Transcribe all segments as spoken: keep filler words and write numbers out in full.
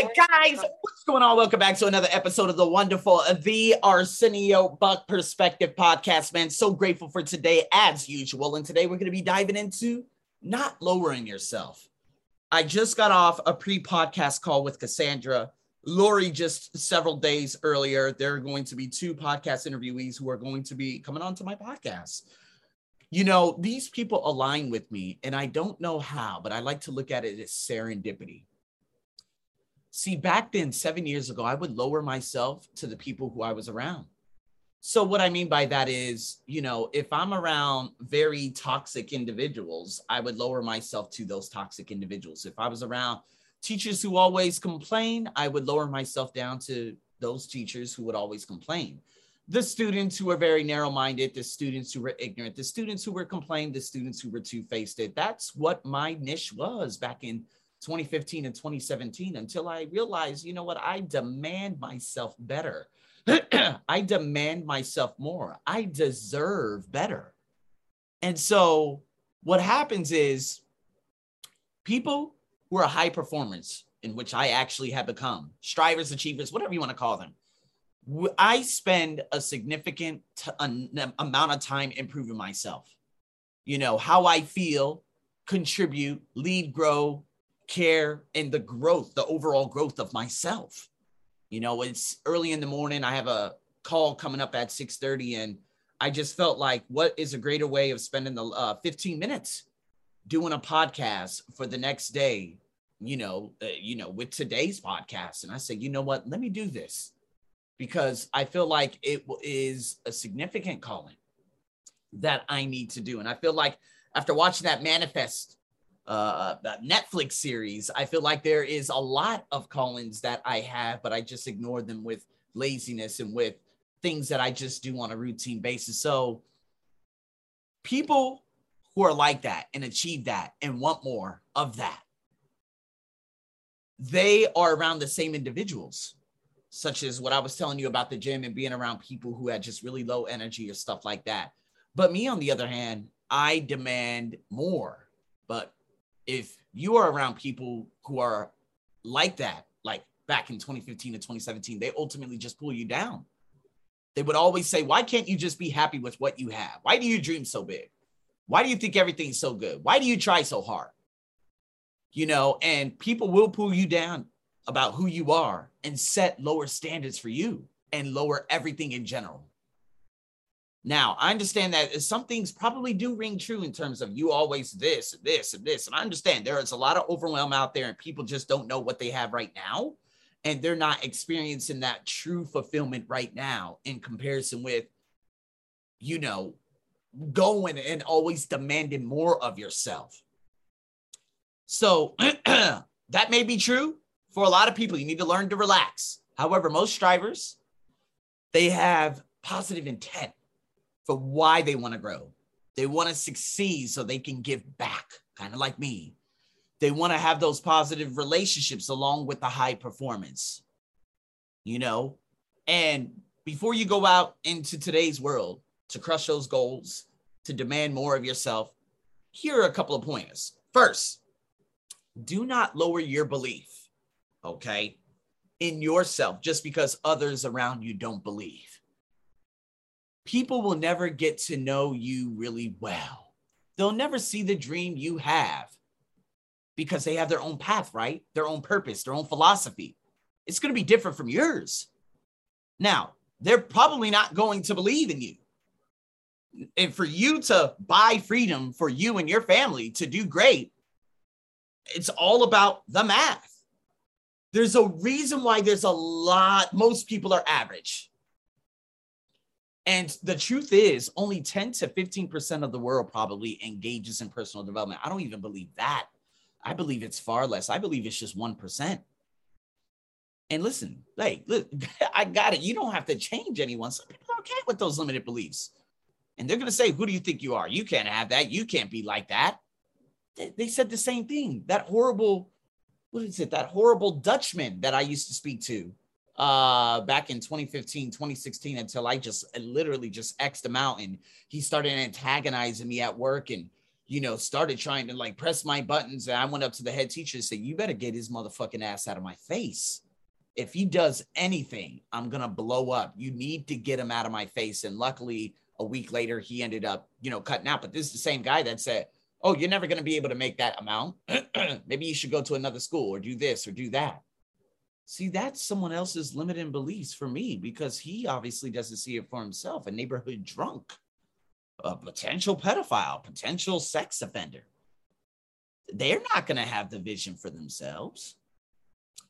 Hey guys, what's going on? Welcome back to another episode of the wonderful The Arsenio Buck Perspective Podcast, man. So grateful for today as usual. And today we're going to be diving into not lowering yourself. I just got off a pre-podcast call with Cassandra. Lori just several days earlier. There are going to be two podcast interviewees who are going to be coming on to my podcast. You know, these people align with me and I don't know how, but I like to look at it as serendipity. See, back then, seven years ago, I would lower myself to the people who I was around. So what I mean by that is, you know, if I'm around very toxic individuals, I would lower myself to those toxic individuals. If I was around teachers who always complain, I would lower myself down to those teachers who would always complain. The students who were very narrow-minded, the students who were ignorant, the students who were complaining, the students who were two-faced. That's what my niche was back in twenty fifteen and twenty seventeen, until I realized, you know what, I demand myself better. I demand myself more. I deserve better. And so what happens is people who are high performers, in which I actually have become, strivers, achievers, whatever you want to call them, I spend a significant t- an amount of time improving myself. You know, how I feel, contribute, lead, grow, care, and the growth, the overall growth of myself. You know, it's early in the morning. I have a call coming up at six thirty and I just felt like, what is a greater way of spending the uh, fifteen minutes doing a podcast for the next day, you know, uh, you know, with today's podcast. And I said, you know what, let me do this because I feel like it is a significant calling that I need to do. And I feel like after watching that Manifest Uh, Netflix series, I feel like there is a lot of callings that I have, but I just ignored them with laziness and with things that I just do on a routine basis. So people who are like that and achieve that and want more of that, they are around the same individuals, such as what I was telling you about the gym and being around people who had just really low energy or stuff like that. But me, on the other hand, I demand more. But if you are around people who are like that, like back in twenty fifteen and twenty seventeen, they ultimately just pull you down. They would always say, why can't you just be happy with what you have? Why do you dream so big? Why do you think everything's so good? Why do you try so hard? You know, and people will pull you down about who you are and set lower standards for you and lower everything in general. Now, I understand that some things probably do ring true in terms of you always this, and this, and this. And I understand there is a lot of overwhelm out there and people just don't know what they have right now. And they're not experiencing that true fulfillment right now in comparison with, you know, going and always demanding more of yourself. So that may be true for a lot of people. You need to learn to relax. However, most strivers, they have positive intent for why they want to grow. They want to succeed so they can give back, kind of like me. They want to have those positive relationships along with the high performance, you know? And before you go out into today's world to crush those goals, to demand more of yourself, here are a couple of pointers. First, do not lower your belief, okay, in yourself just because others around you don't believe. People will never get to know you really well. They'll never see the dream you have because they have their own path, right? Their own purpose, their own philosophy. It's going to be different from yours. Now, they're probably not going to believe in you. And for you to buy freedom for you and your family to do great, it's all about the math. There's a reason why there's a lot, most people are average. And the truth is only ten to fifteen percent of the world probably engages in personal development. I don't even believe that. I believe it's far less. I believe it's just one percent. And listen, like, look, I got it. You don't have to change anyone. Some people are okay with those limited beliefs. And they're going to say, who do you think you are? You can't have that. You can't be like that. They said the same thing. That horrible, what is it? That horrible Dutchman that I used to speak to. Uh, back in twenty fifteen, twenty sixteen, until I just I literally just X'd him out and he started antagonizing me at work. And you know, started trying to like press my buttons. And I went up to the head teacher and said, you better get his motherfucking ass out of my face. If he does anything, I'm going to blow up. You need to get him out of my face. And luckily a week later he ended up, you know, cutting out. But this is the same guy that said, oh, you're never going to be able to make that amount. Maybe you should go to another school or do this or do that. See, that's someone else's limiting beliefs for me, because he obviously doesn't see it for himself. A neighborhood drunk, a potential pedophile, potential sex offender. They're not going to have the vision for themselves.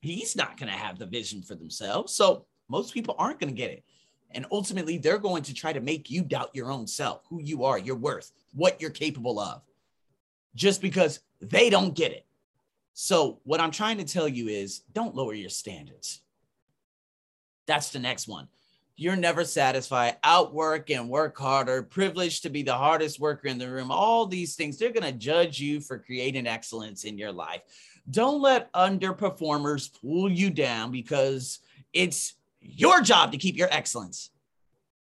He's not going to have the vision for themselves. So most people aren't going to get it. And ultimately, they're going to try to make you doubt your own self, who you are, your worth, what you're capable of, just because they don't get it. So what I'm trying to tell you is, don't lower your standards. That's the next one. You're never satisfied. Outwork and work harder. Privileged to be the hardest worker in the room. All these things, they're going to judge you for creating excellence in your life. Don't let underperformers pull you down, because it's your job to keep your excellence.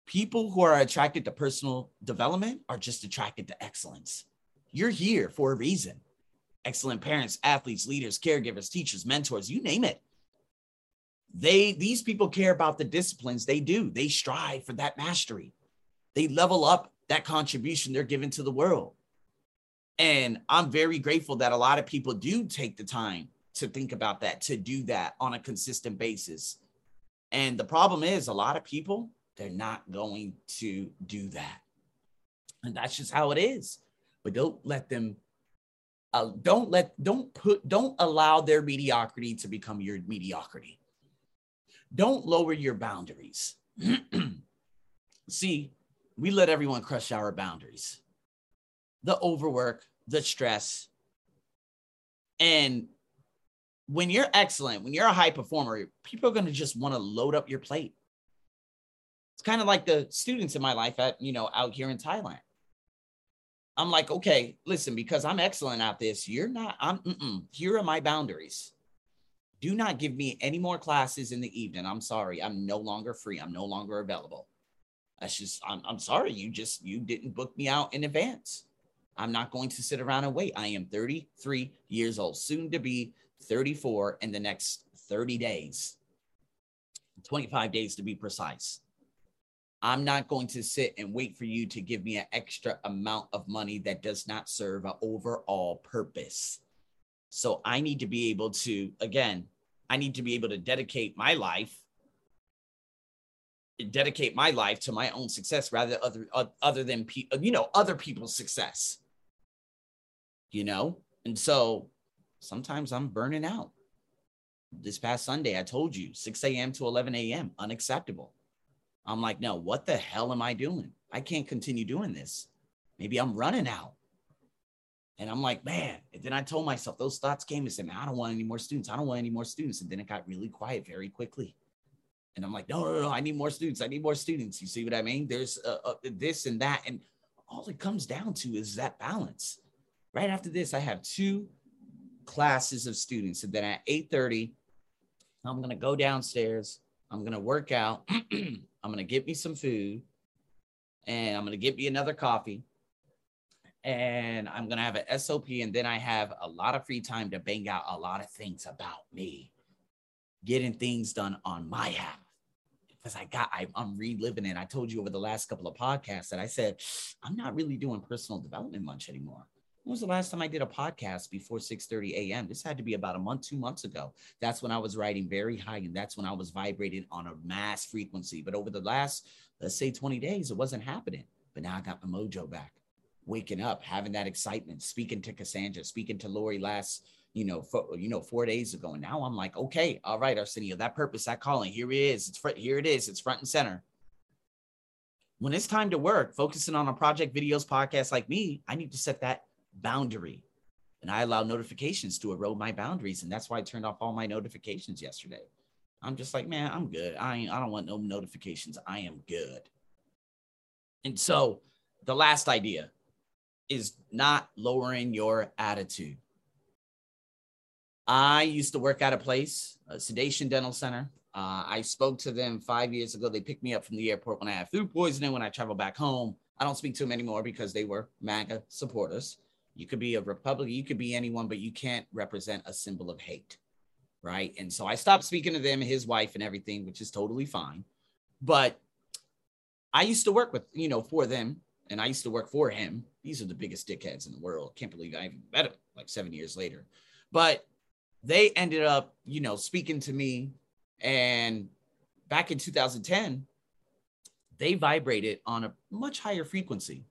People who are attracted to personal development are just attracted to excellence. You're here for a reason. Excellent parents, athletes, leaders, caregivers, teachers, mentors, you name it. They, these people care about the disciplines they do. They strive for that mastery. They level up that contribution they're giving to the world. And I'm very grateful that a lot of people do take the time to think about that, to do that on a consistent basis. And the problem is, a lot of people, they're not going to do that. And that's just how it is. But don't let them Uh, don't let, don't put, don't allow their mediocrity to become your mediocrity. Don't lower your boundaries. See, we let everyone crush our boundaries. The overwork, the stress. And when you're excellent, when you're a high performer, people are going to just want to load up your plate. It's kind of like the students in my life at, you know, out here in Thailand. I'm like, okay, listen, because I'm excellent at this, you're not, I'm, mm-mm, here are my boundaries. Do not give me any more classes in the evening. I'm sorry. I'm no longer free. I'm no longer available. That's just, I'm, I'm sorry. You just, you didn't book me out in advance. I'm not going to sit around and wait. I am thirty-three years old, soon to be thirty-four in the next thirty days, twenty-five days to be precise. I'm not going to sit and wait for you to give me an extra amount of money that does not serve an overall purpose. So I need to be able to, again, I need to be able to dedicate my life, dedicate my life to my own success rather than other, other than, you know, other people's success, you know? And so sometimes I'm burning out. This past Sunday, I told you, six a.m. to eleven a.m., unacceptable. I'm like, no, what the hell am I doing? I can't continue doing this. Maybe I'm running out. And I'm like, man. And then I told myself, those thoughts came and said, man, I don't want any more students. I don't want any more students. And then it got really quiet very quickly. And I'm like, no, no, no, I need more students. I need more students. You see what I mean? There's uh, uh, this and that. And all it comes down to is that balance. Right after this, I have two classes of students. And then at eight thirty, I'm going to go downstairs. I'm going to work out. I'm going to get me some food, and I'm going to get me another coffee, and I'm going to have an S O P, and then I have a lot of free time to bang out a lot of things about me, getting things done on my half, because I got, I, I'm reliving it. I told you over the last couple of podcasts that I said, I'm not really doing personal development much anymore. When was the last time I did a podcast before six thirty a.m.? This had to be about a month, two months ago. That's when I was writing very high, and that's when I was vibrating on a mass frequency. But over the last, let's say twenty days, it wasn't happening. But now I got my mojo back, waking up, having that excitement, speaking to Cassandra, speaking to Lori last, you know, four, you know, four days ago. And now I'm like, okay, all right, Arsenio, that purpose, that calling, here it is. It's fr- here it is. It's front and center. When it's time to work, focusing on a project, videos, podcasts like me, I need to set that boundary. And I allow notifications to erode my boundaries. And that's why I turned off all my notifications yesterday. I'm just like, man, I'm good. I, I don't want no notifications. I am good. And so the last idea is not lowering your attitude. I used to work at a place, a sedation dental center. Uh, I spoke to them five years ago. They picked me up from the airport when I had food poisoning, when I traveled back home. I don't speak to them anymore because they were MAGA supporters. You could be a Republican, you could be anyone, but you can't represent a symbol of hate, right? And so I stopped speaking to them, his wife and everything, which is totally fine. But I used to work with, you know, for them, and I used to work for him. These are the biggest dickheads in the world. Can't believe I even met him like seven years later. But they ended up, you know, speaking to me. And back in two thousand ten, they vibrated on a much higher frequency.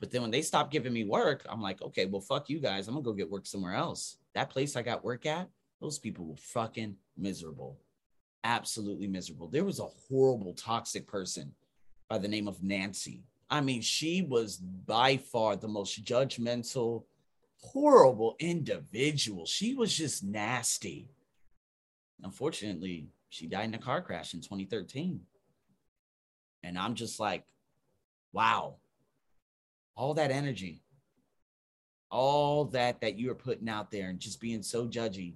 But then when they stopped giving me work, I'm like, okay, well, fuck you guys. I'm gonna go get work somewhere else. That place I got work at, those people were fucking miserable. Absolutely miserable. There was a horrible, toxic person by the name of Nancy. I mean, she was by far the most judgmental, horrible individual. She was just nasty. Unfortunately, she died in a car crash in twenty thirteen. And I'm just like, wow, all that energy, all that that you were putting out there and just being so judgy,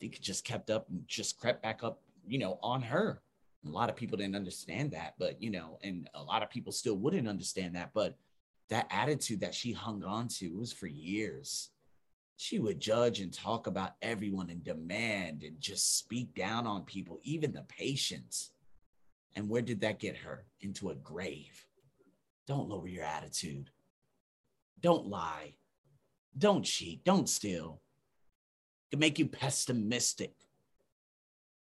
they could just kept up and just crept back up, you know, on her. A lot of people didn't understand that, but, you know, and a lot of people still wouldn't understand that. But that attitude that she hung on to was for years. She would judge and talk about everyone and demand and just speak down on people, even the patients. And where did that get her? Into a grave. Don't lower your attitude. Don't lie. Don't cheat. Don't steal. It can make you pessimistic.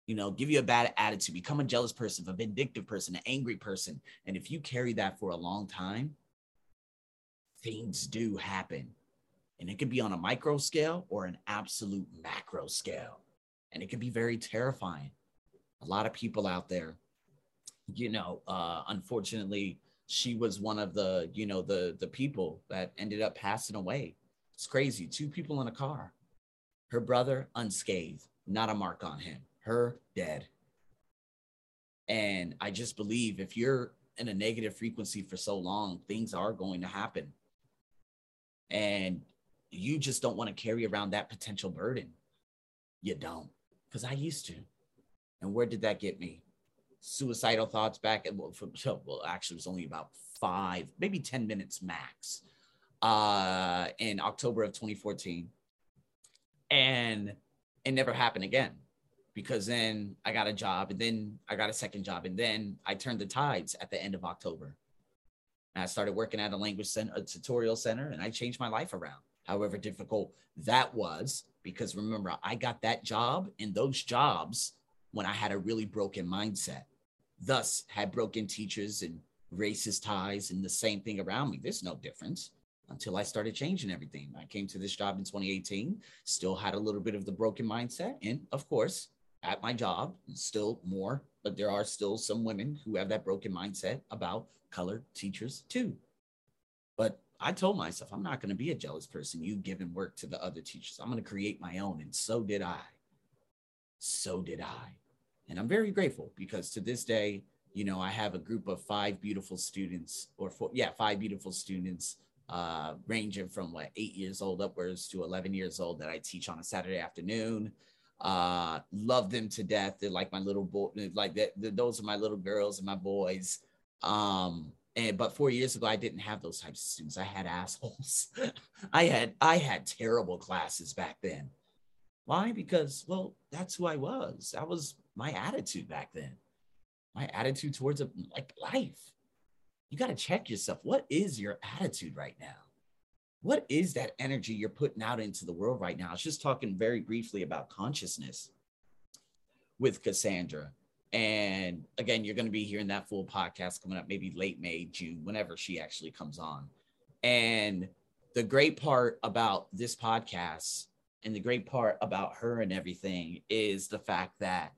You know, give you a bad attitude. Become a jealous person, a vindictive person, an angry person. And if you carry that for a long time, things do happen. And it could be on a micro scale or an absolute macro scale. And it could be very terrifying. A lot of people out there, you know, uh, unfortunately, she was one of the, you know, the, the people that ended up passing away. It's crazy. Two people in a car. Her brother unscathed, not a mark on him. Her dead. And I just believe if you're in a negative frequency for so long, things are going to happen. And you just don't want to carry around that potential burden. You don't, because I used to. And where did that get me? Suicidal thoughts back at, well, from, well, actually it was only about five, maybe ten minutes max, uh, in October of twenty fourteen. And it never happened again, because then I got a job, and then I got a second job, and then I turned the tides at the end of October. And I started working at a language center, a tutorial center, and I changed my life around, however difficult that was. Because remember, I got that job and those jobs when I had a really broken mindset, thus had broken teachers and racist ties and the same thing around me. There's no difference until I started changing everything. I came to this job in twenty eighteen, still had a little bit of the broken mindset. And of course, at my job, still more, but there are still some women who have that broken mindset about colored teachers too. But I told myself, I'm not going to be a jealous person. You giving work to the other teachers. I'm going to create my own. And so did I. So did I. And I'm very grateful, because to this day, you know, I have a group of five beautiful students or four, yeah, five beautiful students uh, ranging from what, eight years old upwards to eleven years old that I teach on a Saturday afternoon. Uh, love them to death. They're like my little boy, like that. Those are my little girls and my boys. Um, and, but four years ago, I didn't have those types of students. I had assholes. I had, I had terrible classes back then. Why? Because, well, that's who I was. I was my attitude back then, my attitude towards a, like life. You got to check yourself. What is your attitude right now? What is that energy you're putting out into the world right now? I was just talking very briefly about consciousness with Cassandra. And again, you're going to be hearing that full podcast coming up maybe late May, June, whenever she actually comes on. And the great part about this podcast and the great part about her and everything is the fact that,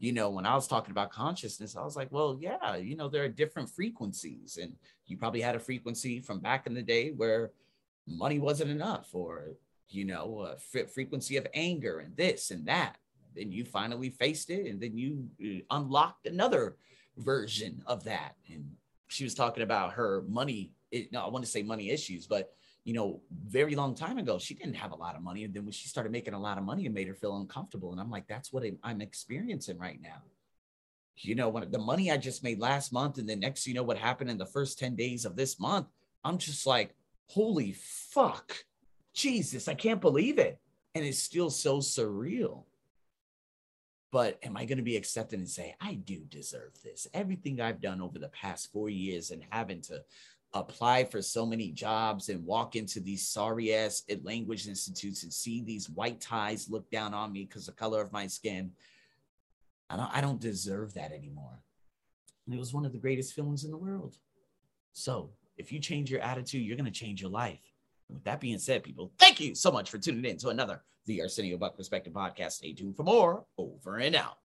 you know, when I was talking about consciousness, I was like, well, yeah, you know, there are different frequencies. And you probably had a frequency from back in the day where money wasn't enough, or, you know, a f- frequency of anger and this and that. Then you finally faced it, and then you unlocked another version of that. And she was talking about her money. It, no, I want to say money issues, but, you know, very long time ago, she didn't have a lot of money. And then when she started making a lot of money, it made her feel uncomfortable. And I'm like, that's what I'm experiencing right now. You know, when the money I just made last month, and then next, you know, what happened in the first ten days of this month, I'm just like, holy fuck, Jesus, I can't believe it. And it's still so surreal. But am I going to be accepted and say, I do deserve this? Everything I've done over the past four years and having to apply for so many jobs and walk into these sorry ass language institutes and see these white ties look down on me because of the color of my skin. I don't, I don't deserve that anymore. And it was one of the greatest feelings in the world. So if you change your attitude, you're going to change your life. And with that being said, people, thank you so much for tuning in to another The Arsenio Buck Perspective Podcast. Stay tuned for more. Over and out.